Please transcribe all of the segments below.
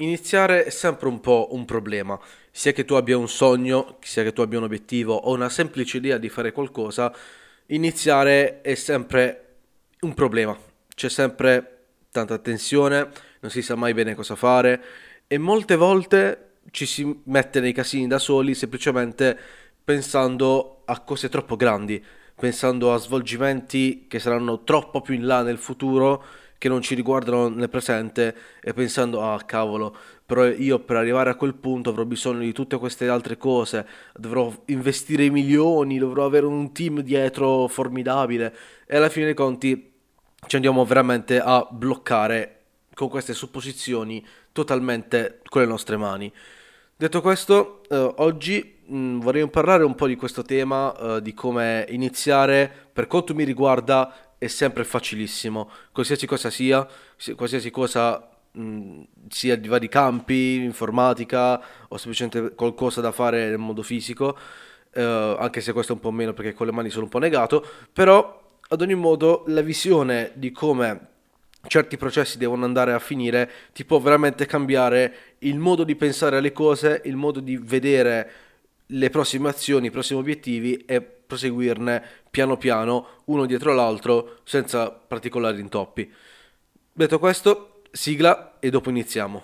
Iniziare è sempre un po' un problema, sia che tu abbia un sogno, sia che tu abbia un obiettivo o una semplice idea di fare qualcosa, iniziare è sempre un problema, c'è sempre tanta tensione, non si sa mai bene cosa fare e molte volte ci si mette nei casini da soli semplicemente pensando a cose troppo grandi, pensando a svolgimenti che saranno troppo più in là nel futuro che non ci riguardano nel presente e pensando ah cavolo, però io per arrivare a quel punto avrò bisogno di tutte queste altre cose, dovrò investire milioni, dovrò avere un team dietro formidabile e alla fine dei conti ci andiamo veramente a bloccare con queste supposizioni totalmente con le nostre mani. Detto questo, oggi vorrei parlare un po' di questo tema, di come iniziare, per quanto mi riguarda è sempre facilissimo, qualsiasi cosa sia, qualsiasi cosa sia di vari campi, informatica o semplicemente qualcosa da fare nel modo fisico, anche se questo è un po' meno perché con le mani sono un po' negato, però ad ogni modo la visione di come certi processi devono andare a finire ti può veramente cambiare il modo di pensare alle cose, il modo di vedere le prossime azioni, i prossimi obiettivi e proseguirne piano piano uno dietro l'altro senza particolari intoppi. Detto questo, sigla e dopo iniziamo.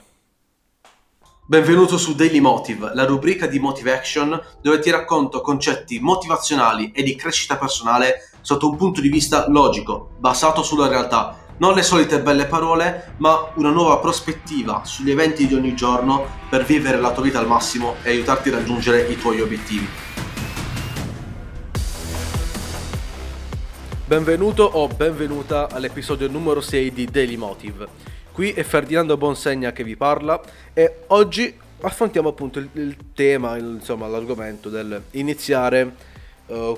Benvenuto su Daily Motive, la rubrica di Motive Action dove ti racconto concetti motivazionali e di crescita personale sotto un punto di vista logico, basato sulla realtà. Non le solite belle parole, ma una nuova prospettiva sugli eventi di ogni giorno per vivere la tua vita al massimo e aiutarti a raggiungere i tuoi obiettivi. Benvenuto o benvenuta all'episodio numero 6 di Daily Motive. Qui è Ferdinando Bonsegna che vi parla e oggi affrontiamo appunto il tema, insomma l'argomento dell'iniziare,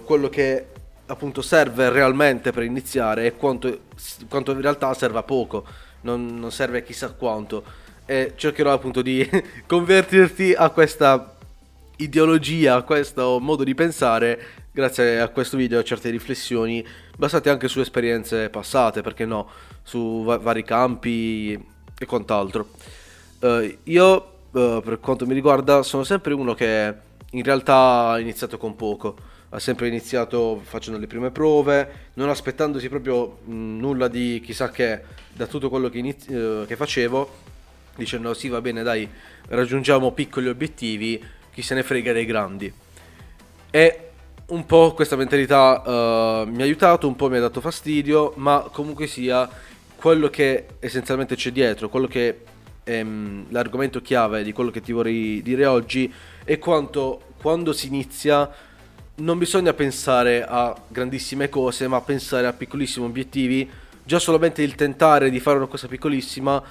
quello che appunto serve realmente per iniziare e quanto in realtà serve a poco, non serve chissà quanto, e cercherò appunto di convertirti a questa ideologia, a questo modo di pensare grazie a questo video e a certe riflessioni basate anche su esperienze passate, perché no, su vari campi e quant'altro. Io per quanto mi riguarda sono sempre uno che in realtà ha iniziato con poco, ha sempre iniziato facendo le prime prove, non aspettandosi proprio nulla di chissà che da tutto quello che facevo, dicendo sì va bene dai, raggiungiamo piccoli obiettivi, chi se ne frega dei grandi. E un po' questa mentalità mi ha aiutato, un po' mi ha dato fastidio, ma comunque sia quello che essenzialmente c'è dietro, quello che è l'argomento chiave di quello che ti vorrei dire oggi è quanto quando si inizia non bisogna pensare a grandissime cose, ma pensare a piccolissimi obiettivi. Già solamente il tentare di fare una cosa piccolissima,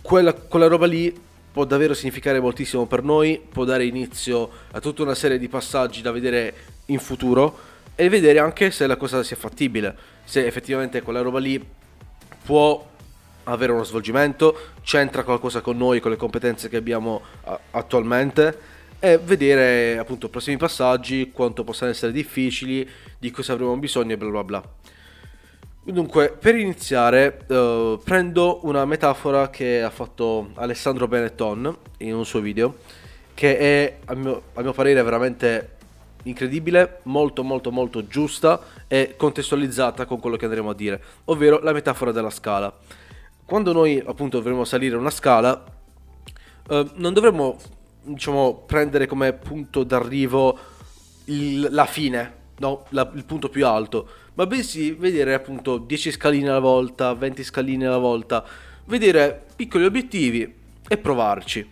quella roba lì può davvero significare moltissimo per noi, può dare inizio a tutta una serie di passaggi da vedere in futuro e vedere anche se la cosa sia fattibile, se effettivamente quella roba lì può avere uno svolgimento, c'entra qualcosa con noi, con le competenze che abbiamo attualmente, e vedere appunto i prossimi passaggi, quanto possano essere difficili, di cosa avremo bisogno e bla bla bla. Dunque, per iniziare prendo una metafora che ha fatto Alessandro Benetton in un suo video, che è a mio parere veramente incredibile, molto molto molto giusta e contestualizzata con quello che andremo a dire, ovvero la metafora della scala. Quando noi appunto dovremo salire una scala non dovremmo, diciamo, prendere come punto d'arrivo la fine, no? Il punto più alto, ma bensì vedere appunto 10 scaline alla volta, 20 scaline alla volta, vedere piccoli obiettivi e provarci.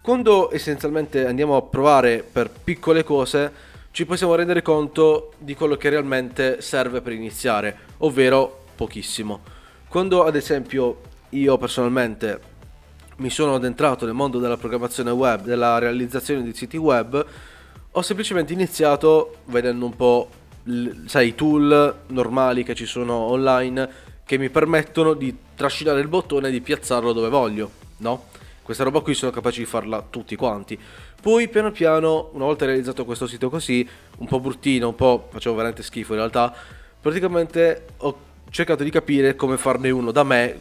Quando essenzialmente andiamo a provare per piccole cose ci possiamo rendere conto di quello che realmente serve per iniziare, ovvero pochissimo. Quando ad esempio io personalmente mi sono addentrato nel mondo della programmazione web, della realizzazione di siti web, ho semplicemente iniziato vedendo un po' i tool normali che ci sono online che mi permettono di trascinare il bottone e di piazzarlo dove voglio, no? Questa roba qui sono capace di farla tutti quanti. Poi piano piano, una volta realizzato questo sito così, un po' bruttino, un po' facevo veramente schifo in realtà, praticamente ho cercato di capire come farne uno da me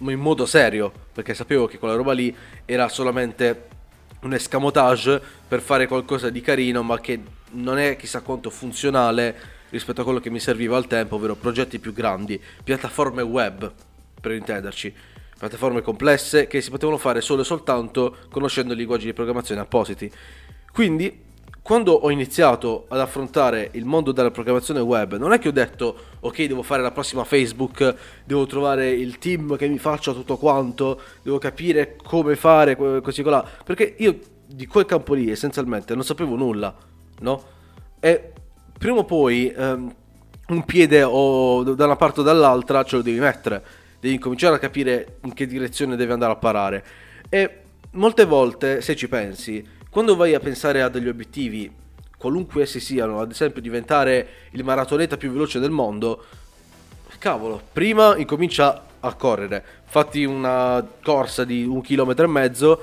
in modo serio, perché sapevo che quella roba lì era solamente un escamotage per fare qualcosa di carino, ma che non è chissà quanto funzionale rispetto a quello che mi serviva al tempo, ovvero progetti più grandi, piattaforme web, per intenderci, piattaforme complesse che si potevano fare solo e soltanto conoscendo i linguaggi di programmazione appositi. Quindi, quando ho iniziato ad affrontare il mondo della programmazione web, non è che ho detto ok, devo fare la prossima Facebook, devo trovare il team che mi faccia tutto quanto, devo capire come fare così colà, perché io di quel campo lì essenzialmente non sapevo nulla, no? E prima o poi un piede o da una parte o dall'altra ce lo devi mettere, devi cominciare a capire in che direzione devi andare a parare. E molte volte, se ci pensi, quando vai a pensare a degli obiettivi, qualunque essi siano, ad esempio diventare il maratoneta più veloce del mondo, cavolo, prima incomincia a correre, fatti una corsa di 1,5 km,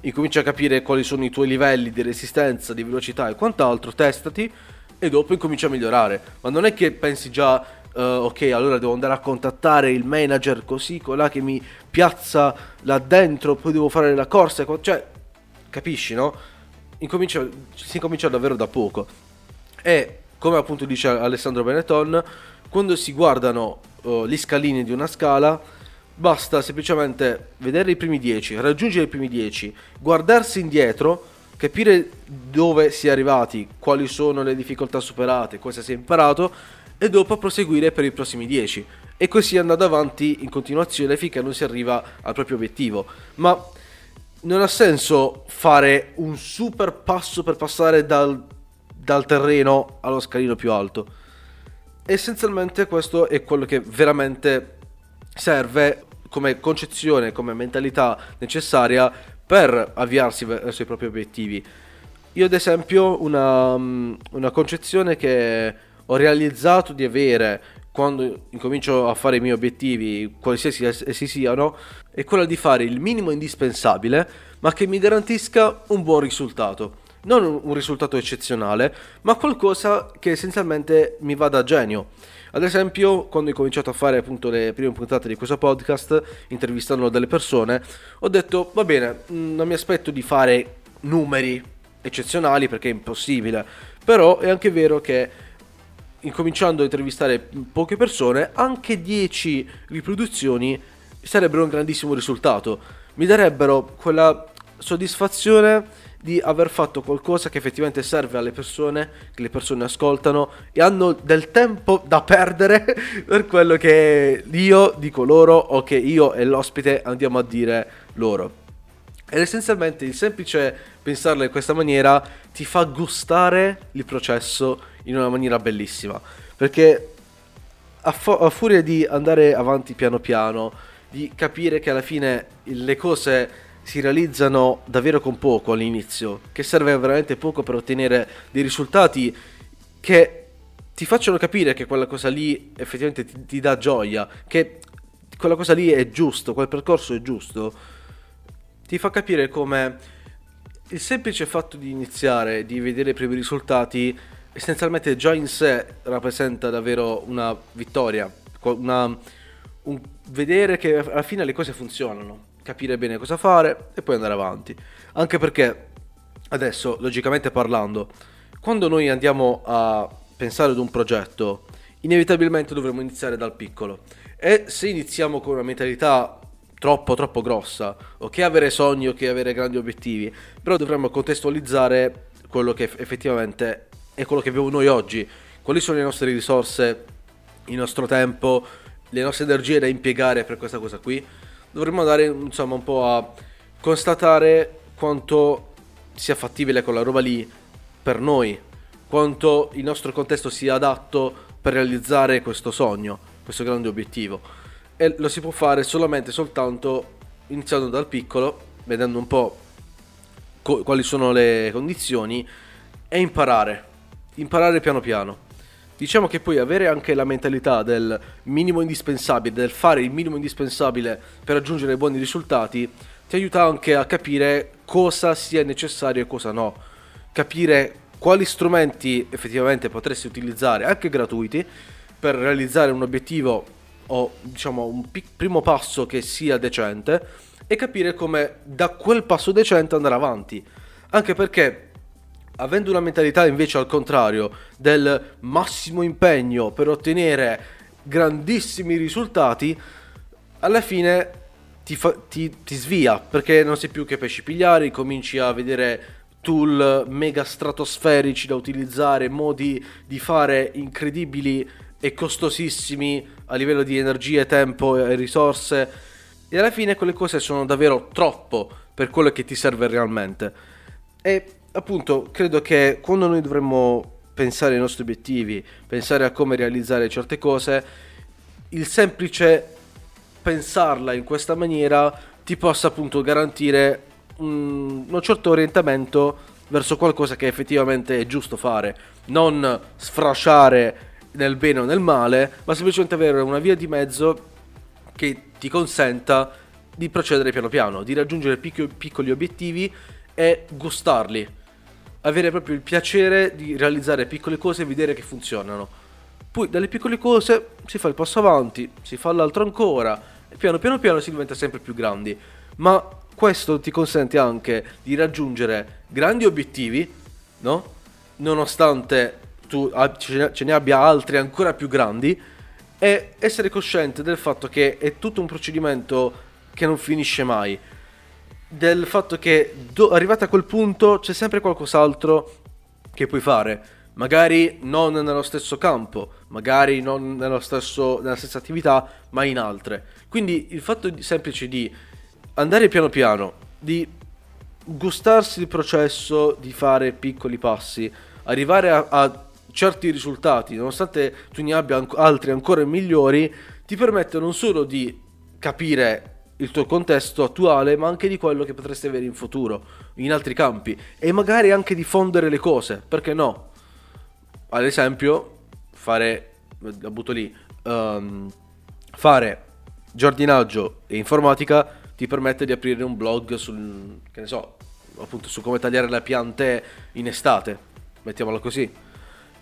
incomincia a capire quali sono i tuoi livelli di resistenza, di velocità e quant'altro, testati e dopo incomincia a migliorare. Ma non è che pensi già ok, allora devo andare a contattare il manager così, colà che mi piazza là dentro, poi devo fare la corsa, cioè capisci, no? Si incomincia davvero da poco. E come appunto dice Alessandro Benetton, quando si guardano gli scalini di una scala, basta semplicemente vedere i primi 10, raggiungere i primi 10, guardarsi indietro, capire dove si è arrivati, quali sono le difficoltà superate, cosa si è imparato, e dopo proseguire per i prossimi 10, e così andare avanti in continuazione finché non si arriva al proprio obiettivo. Ma non ha senso fare un super passo per passare dal terreno allo scalino più alto. Essenzialmente questo è quello che veramente serve come concezione, come mentalità necessaria per avviarsi verso i propri obiettivi. Io ad esempio una concezione che ho realizzato di avere quando incomincio a fare i miei obiettivi, qualsiasi essi siano, è quella di fare il minimo indispensabile, ma che mi garantisca un buon risultato. Non un risultato eccezionale, ma qualcosa che essenzialmente mi vada a genio. Ad esempio, quando ho cominciato a fare appunto le prime puntate di questo podcast, intervistando delle persone, ho detto, va bene, non mi aspetto di fare numeri eccezionali perché è impossibile, però è anche vero che incominciando a intervistare poche persone, anche 10 riproduzioni sarebbero un grandissimo risultato. Mi darebbero quella soddisfazione di aver fatto qualcosa che effettivamente serve alle persone, che le persone ascoltano e hanno del tempo da perdere per quello che io dico loro o che io e l'ospite andiamo a dire loro. Ed essenzialmente il semplice pensarla in questa maniera ti fa gustare il processo in una maniera bellissima, perché a furia di andare avanti piano piano, di capire che alla fine le cose si realizzano davvero con poco all'inizio, che serve veramente poco per ottenere dei risultati che ti facciano capire che quella cosa lì effettivamente ti dà gioia, che quella cosa lì è giusto, quel percorso è giusto, ti fa capire come il semplice fatto di iniziare, di vedere i primi risultati, essenzialmente già in sé rappresenta davvero una vittoria, un vedere che alla fine le cose funzionano, capire bene cosa fare e poi andare avanti. Anche perché adesso, logicamente parlando, quando noi andiamo a pensare ad un progetto, inevitabilmente dovremo iniziare dal piccolo, e se iniziamo con una mentalità troppo grossa, ok avere sogni, ok avere grandi obiettivi, però dovremmo contestualizzare quello che effettivamente è quello che abbiamo noi oggi, quali sono le nostre risorse, il nostro tempo, le nostre energie da impiegare per questa cosa qui. Dovremmo andare insomma un po' a constatare quanto sia fattibile quella roba lì per noi, quanto il nostro contesto sia adatto per realizzare questo sogno, questo grande obiettivo, e lo si può fare soltanto iniziando dal piccolo, vedendo un po' quali sono le condizioni e imparare piano piano. Diciamo che poi avere anche la mentalità del minimo indispensabile, del fare il minimo indispensabile per raggiungere buoni risultati, ti aiuta anche a capire cosa sia necessario e cosa no, capire quali strumenti effettivamente potresti utilizzare, anche gratuiti, per realizzare un obiettivo o diciamo un primo passo che sia decente e capire come da quel passo decente andare avanti, anche perché avendo una mentalità invece al contrario del massimo impegno per ottenere grandissimi risultati, alla fine ti svia, perché non sai più che pesci pigliare, cominci a vedere tool mega stratosferici da utilizzare, modi di fare incredibili e costosissimi a livello di energie, tempo e risorse, e alla fine quelle cose sono davvero troppo per quello che ti serve realmente. E appunto credo che quando noi dovremmo pensare ai nostri obiettivi, pensare a come realizzare certe cose, il semplice pensarla in questa maniera ti possa appunto garantire un certo orientamento verso qualcosa che effettivamente è giusto fare, non sfrasciare nel bene o nel male, ma semplicemente avere una via di mezzo che ti consenta di procedere piano piano, di raggiungere piccoli obiettivi e gustarli, avere proprio il piacere di realizzare piccole cose e vedere che funzionano. Poi dalle piccole cose si fa il passo avanti, si fa l'altro ancora e piano piano piano si diventa sempre più grandi, ma questo ti consente anche di raggiungere grandi obiettivi, no? Nonostante tu ce ne abbia altri ancora più grandi, e essere cosciente del fatto che è tutto un procedimento che non finisce mai, del fatto che arrivati a quel punto c'è sempre qualcos'altro che puoi fare, magari non nello stesso campo, magari non nella stessa attività, ma in altre. Quindi il fatto semplice di andare piano piano, di gustarsi il processo, di fare piccoli passi, arrivare a certi risultati, nonostante tu ne abbia altri ancora migliori, ti permette non solo di capire il tuo contesto attuale, ma anche di quello che potresti avere in futuro, in altri campi, e magari anche di fondere le cose, perché no? Ad esempio, fare giardinaggio e informatica ti permette di aprire un blog sul, che ne so, appunto su come tagliare le piante in estate, mettiamola così.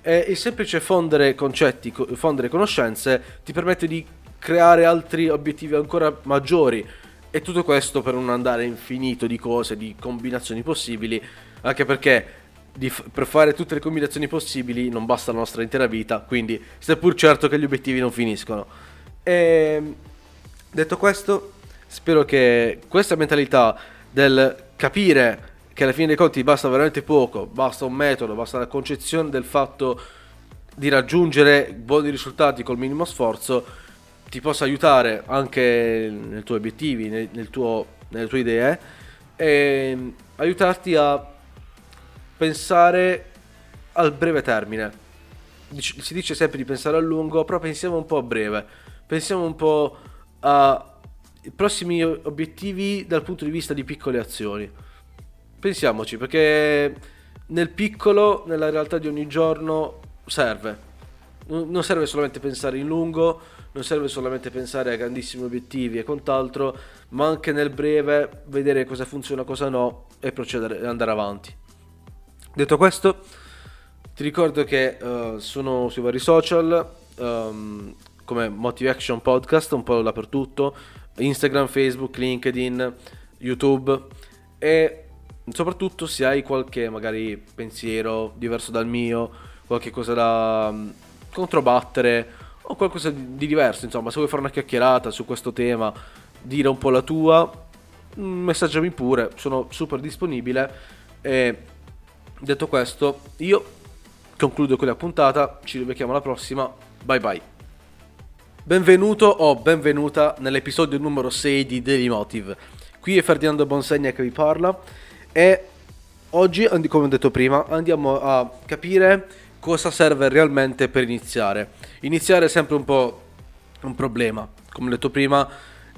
E il semplice fondere concetti, fondere conoscenze, ti permette di creare altri obiettivi ancora maggiori, e tutto questo per non andare infinito di cose, di combinazioni possibili, anche perché per fare tutte le combinazioni possibili non basta la nostra intera vita, quindi stai pur certo che gli obiettivi non finiscono. E detto questo, spero che questa mentalità del capire che alla fine dei conti basta veramente poco, basta un metodo, basta la concezione del fatto di raggiungere buoni risultati col minimo sforzo, ti possa aiutare anche nei tuoi obiettivi, nelle tue idee, e aiutarti a pensare al breve termine. Si dice sempre di pensare a lungo, però pensiamo un po' a breve, pensiamo un po' a i prossimi obiettivi dal punto di vista di piccole azioni. Pensiamoci, perché nel piccolo, nella realtà di ogni giorno serve, non serve solamente pensare in lungo, non serve solamente pensare a grandissimi obiettivi e quant'altro, ma anche nel breve vedere cosa funziona, cosa no, e procedere e andare avanti. Detto questo, ti ricordo che sono sui vari social come Motive Action Podcast, un po' dappertutto, Instagram, Facebook, LinkedIn, YouTube, e soprattutto se hai qualche magari pensiero diverso dal mio, qualche cosa da controbattere o qualcosa di diverso, insomma, se vuoi fare una chiacchierata su questo tema, dire un po' la tua, messaggiami pure, sono super disponibile. E detto questo, io concludo con la puntata, ci rivediamo alla prossima, bye bye. Benvenuto o benvenuta nell'episodio numero 6 di Daily Motive. Qui è Ferdinando Bonsegna che vi parla, e oggi, come ho detto prima, andiamo a capire cosa serve realmente per iniziare. Iniziare è sempre un po' un problema, come ho detto prima,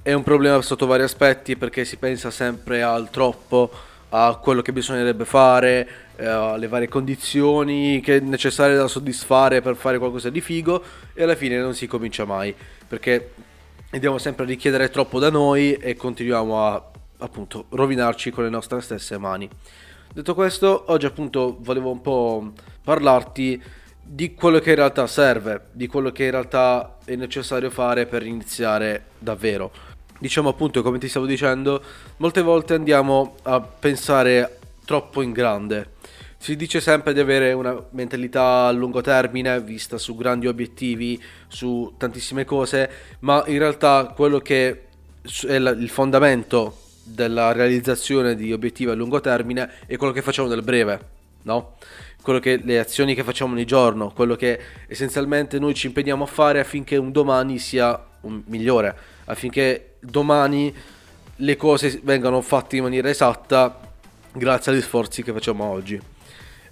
è un problema sotto vari aspetti, perché si pensa sempre al troppo, a quello che bisognerebbe fare, alle varie condizioni che è necessarie da soddisfare per fare qualcosa di figo, e alla fine non si comincia mai, perché andiamo sempre a richiedere troppo da noi e continuiamo a appunto rovinarci con le nostre stesse mani. Detto questo, oggi appunto volevo un po' parlarti di quello che in realtà serve, di quello che in realtà è necessario fare per iniziare davvero. Diciamo appunto, come ti stavo dicendo, molte volte andiamo a pensare troppo in grande. Si dice sempre di avere una mentalità a lungo termine, vista su grandi obiettivi, su tantissime cose, ma in realtà quello che è il fondamento della realizzazione di obiettivi a lungo termine è quello che facciamo nel breve, no? Quello che, le azioni che facciamo ogni giorno, quello che essenzialmente noi ci impegniamo a fare affinché un domani sia migliore, affinché domani le cose vengano fatte in maniera esatta grazie agli sforzi che facciamo oggi.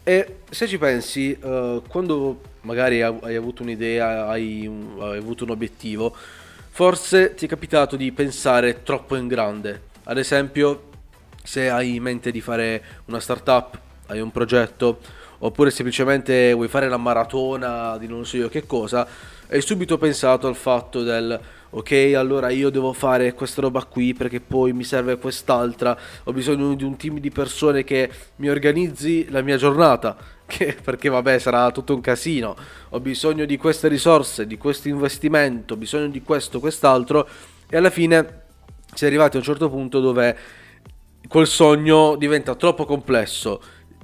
E se ci pensi, quando magari hai avuto un'idea, hai avuto un obiettivo, forse ti è capitato di pensare troppo in grande. Ad esempio, se hai in mente di fare una startup, hai un progetto, oppure semplicemente vuoi fare la maratona di non so io che cosa, hai subito pensato al fatto del ok, allora io devo fare questa roba qui perché poi mi serve quest'altra, ho bisogno di un team di persone che mi organizzi la mia giornata, che, perché vabbè, sarà tutto un casino, ho bisogno di queste risorse, di questo investimento, ho bisogno di questo, quest'altro, e alla fine si è arrivati a un certo punto dove quel sogno diventa troppo complesso,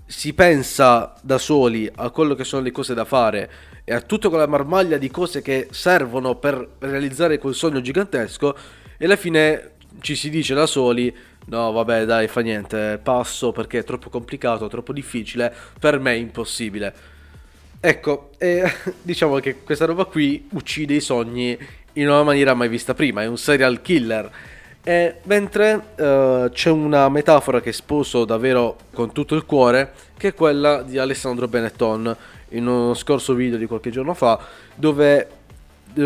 si pensa da soli a quello che sono le cose da fare e a tutta quella marmaglia di cose che servono per realizzare quel sogno gigantesco, e alla fine ci si dice da soli no vabbè dai, fa niente, passo perché è troppo complicato, troppo difficile, per me è impossibile. Ecco, e diciamo che questa roba qui uccide i sogni in una maniera mai vista prima, è un serial killer. E mentre c'è una metafora che sposo davvero con tutto il cuore, che è quella di Alessandro Benetton in uno scorso video di qualche giorno fa, dove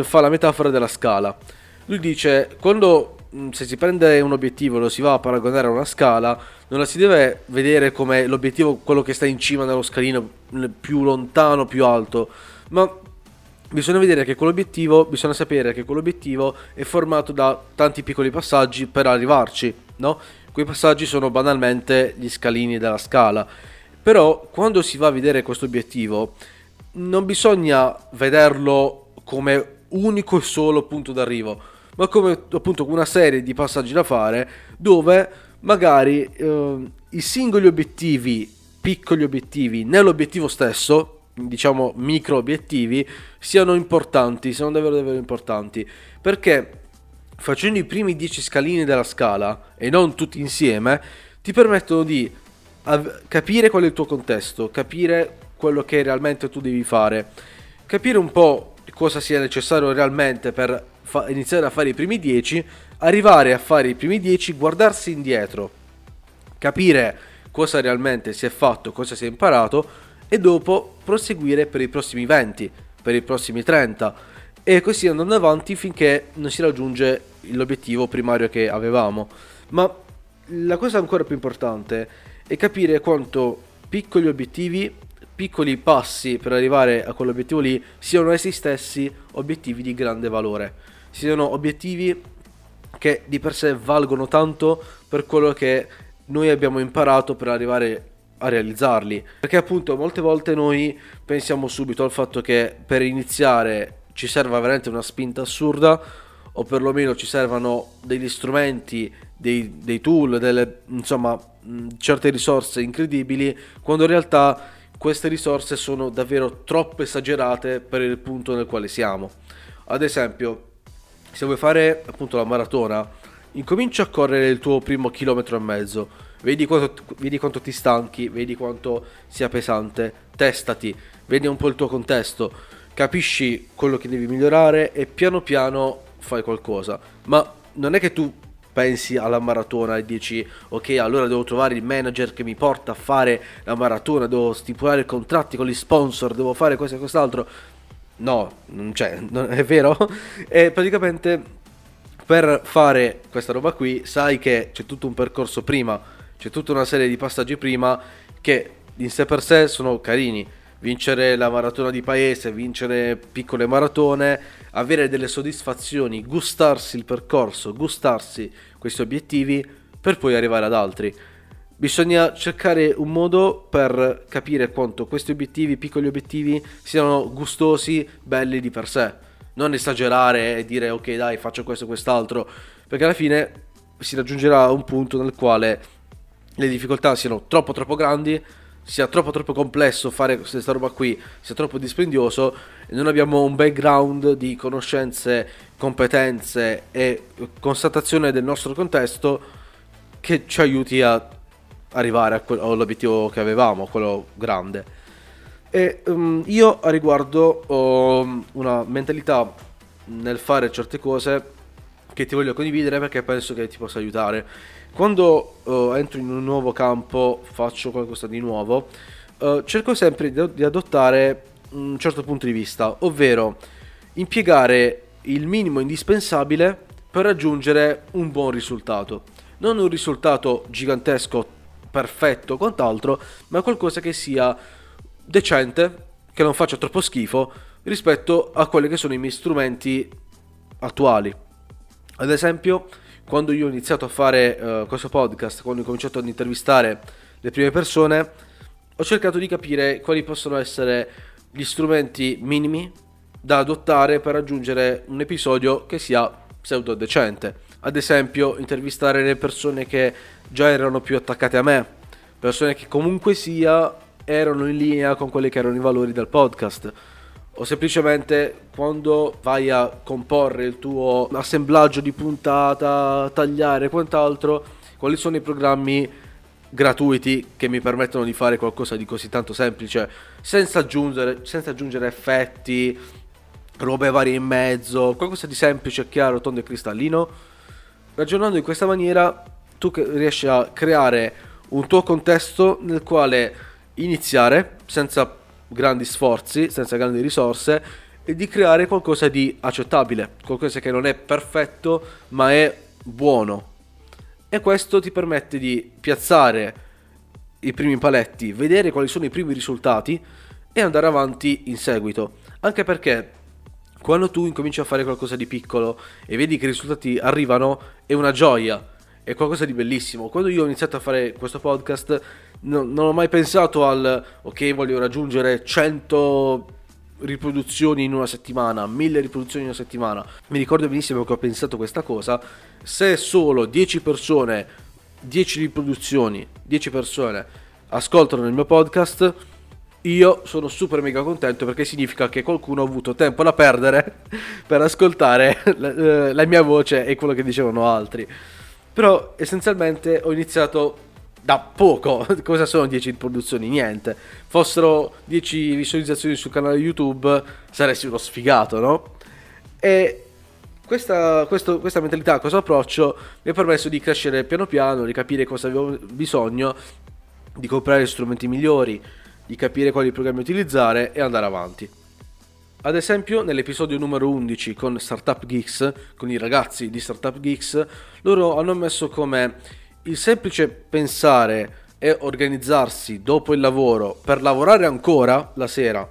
fa la metafora della scala. Lui dice, quando se si prende un obiettivo e lo si va a paragonare a una scala, non la si deve vedere come l'obiettivo, quello che sta in cima nello scalino, più lontano, più alto, ma bisogna vedere che quell'obiettivo, bisogna sapere che quell'obiettivo è formato da tanti piccoli passaggi per arrivarci, no? Quei passaggi sono banalmente gli scalini della scala. Però quando si va a vedere questo obiettivo non bisogna vederlo come unico e solo punto d'arrivo, ma come appunto una serie di passaggi da fare, dove magari i singoli obiettivi, piccoli obiettivi nell'obiettivo stesso, diciamo micro obiettivi, siano importanti, siano davvero davvero importanti, perché facendo i primi 10 scalini della scala e non tutti insieme ti permettono di capire qual è il tuo contesto, capire quello che realmente tu devi fare, capire un po' cosa sia necessario realmente per iniziare a fare i primi 10, arrivare a fare i primi 10, guardarsi indietro, capire cosa realmente si è fatto, cosa si è imparato, e dopo proseguire per i prossimi 20, per i prossimi 30, e così andando avanti finché non si raggiunge l'obiettivo primario che avevamo. Ma la cosa ancora più importante è capire quanto piccoli obiettivi, piccoli passi per arrivare a quell'obiettivo lì, siano essi stessi obiettivi di grande valore, siano obiettivi che di per sé valgono tanto per quello che noi abbiamo imparato per arrivare a realizzarli. Perché appunto molte volte noi pensiamo subito al fatto che per iniziare ci serva veramente una spinta assurda, o perlomeno ci servano degli strumenti, dei tool, insomma certe risorse incredibili, quando in realtà queste risorse sono davvero troppo esagerate per il punto nel quale siamo. Ad esempio, se vuoi fare appunto la maratona, incomincia a correre il tuo primo chilometro e mezzo, vedi quanto ti stanchi, vedi quanto sia pesante, testati, vedi un po' il tuo contesto, capisci quello che devi migliorare e piano piano fai qualcosa. Ma non è che tu pensi alla maratona e dici ok, allora devo trovare il manager che mi porta a fare la maratona, devo stipulare contratti con gli sponsor, devo fare questo e quest'altro. No, non è vero. E praticamente per fare questa roba qui sai che c'è tutto un percorso prima, c'è tutta una serie di passaggi prima che in sé per sé sono carini. Vincere la maratona di paese, vincere piccole maratone, avere delle soddisfazioni, gustarsi il percorso, gustarsi questi obiettivi per poi arrivare ad altri. Bisogna cercare un modo per capire quanto questi obiettivi, piccoli obiettivi, siano gustosi, belli di per sé. Non esagerare e dire ok dai, faccio questo e quest'altro, perché alla fine si raggiungerà un punto nel quale le difficoltà siano troppo grandi, sia troppo complesso fare questa roba qui, sia troppo dispendioso e non abbiamo un background di conoscenze, competenze e constatazione del nostro contesto che ci aiuti a arrivare all'obiettivo che avevamo, quello grande. E io a riguardo ho una mentalità nel fare certe cose che ti voglio condividere perché penso che ti possa aiutare. Quando entro in un nuovo campo, faccio qualcosa di nuovo, cerco sempre di adottare un certo punto di vista, ovvero impiegare il minimo indispensabile per raggiungere un buon risultato. Non un risultato gigantesco, perfetto, quant'altro, ma qualcosa che sia decente, che non faccia troppo schifo rispetto a quelli che sono i miei strumenti attuali. Ad esempio, quando io ho iniziato a fare questo podcast, quando ho cominciato ad intervistare le prime persone, ho cercato di capire quali possono essere gli strumenti minimi da adottare per raggiungere un episodio che sia pseudo decente. Ad esempio, intervistare le persone che già erano più attaccate a me, persone che comunque sia erano in linea con quelli che erano i valori del podcast, o semplicemente quando vai a comporre il tuo assemblaggio di puntata, tagliare e quant'altro, quali sono i programmi gratuiti che mi permettono di fare qualcosa di così tanto semplice, senza aggiungere effetti, robe varie in mezzo, qualcosa di semplice, chiaro, tondo e cristallino. Ragionando in questa maniera tu riesci a creare un tuo contesto nel quale iniziare senza grandi sforzi, senza grandi risorse, e di creare qualcosa di accettabile, qualcosa che non è perfetto ma è buono, e questo ti permette di piazzare i primi paletti, vedere quali sono i primi risultati e andare avanti in seguito. Anche perché quando tu incominci a fare qualcosa di piccolo e vedi che i risultati arrivano, è una gioia, è qualcosa di bellissimo. Quando io ho iniziato a fare questo podcast non ho mai pensato al ok, voglio raggiungere 100 riproduzioni in una settimana, 1000 riproduzioni in una settimana. Mi ricordo benissimo che ho pensato questa cosa: se solo 10 persone, 10 riproduzioni, 10 persone ascoltano il mio podcast, io sono super mega contento, perché significa che qualcuno ha avuto tempo da perdere per ascoltare la mia voce e quello che dicevano altri. Però essenzialmente ho iniziato da poco. Cosa sono 10 produzioni? Niente. Fossero 10 visualizzazioni sul canale YouTube saresti uno sfigato, no? E questa mentalità, questo approccio mi ha permesso di crescere piano piano, di capire cosa avevo bisogno, di comprare strumenti migliori, di capire quali programmi utilizzare e andare avanti. Ad esempio, nell'episodio numero 11 con Startup Geeks, con i ragazzi di Startup Geeks, loro hanno messo come il semplice pensare e organizzarsi dopo il lavoro per lavorare ancora la sera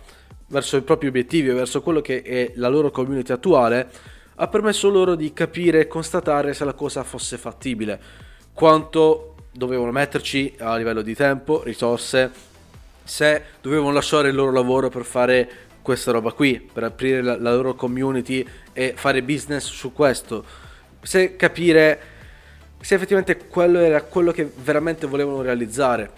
verso i propri obiettivi e verso quello che è la loro community attuale, ha permesso loro di capire e constatare se la cosa fosse fattibile, quanto dovevano metterci a livello di tempo, risorse, se dovevano lasciare il loro lavoro per fare questa roba qui, per aprire la loro community e fare business su questo, se capire se effettivamente quello era quello che veramente volevano realizzare.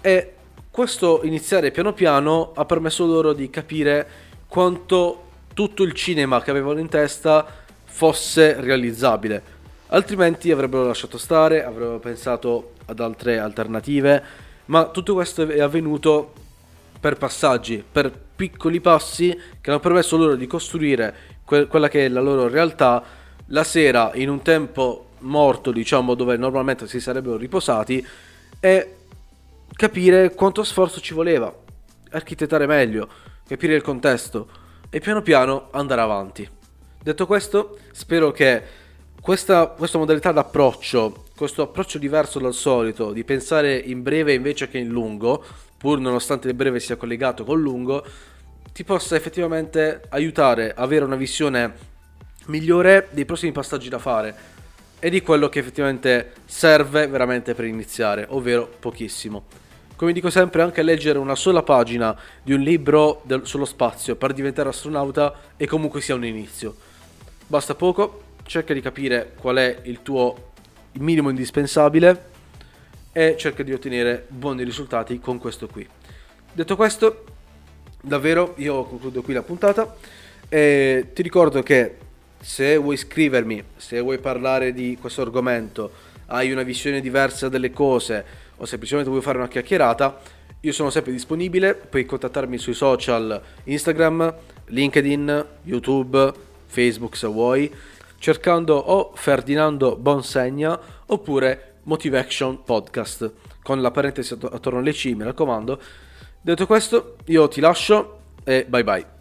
E questo iniziare piano piano ha permesso loro di capire quanto tutto il cinema che avevano in testa fosse realizzabile, altrimenti avrebbero lasciato stare, avrebbero pensato ad altre alternative. Ma tutto questo è avvenuto per passaggi, per piccoli passi che hanno permesso loro di costruire quella che è la loro realtà la sera, in un tempo morto, diciamo, dove normalmente si sarebbero riposati, e capire quanto sforzo ci voleva, architettare meglio, capire il contesto e piano piano andare avanti. Detto questo, spero che questa modalità d'approccio, questo approccio diverso dal solito, di pensare in breve invece che in lungo, pur nonostante il breve sia collegato col lungo, ti possa effettivamente aiutare a avere una visione migliore dei prossimi passaggi da fare e di quello che effettivamente serve veramente per iniziare, ovvero pochissimo. Come dico sempre, anche leggere una sola pagina di un libro sullo spazio per diventare astronauta è comunque sia un inizio. Basta poco, cerca di capire qual è il tuo minimo indispensabile e cerca di ottenere buoni risultati con questo qui. Detto questo, davvero io concludo qui la puntata e ti ricordo che se vuoi scrivermi, se vuoi parlare di questo argomento, hai una visione diversa delle cose o semplicemente vuoi fare una chiacchierata, io sono sempre disponibile. Puoi contattarmi sui social Instagram, LinkedIn, YouTube, Facebook se vuoi, cercando o Ferdinando Bonsegna oppure Motive Action Podcast con la parentesi attorno alle C, mi raccomando. Detto questo, io ti lascio e bye bye.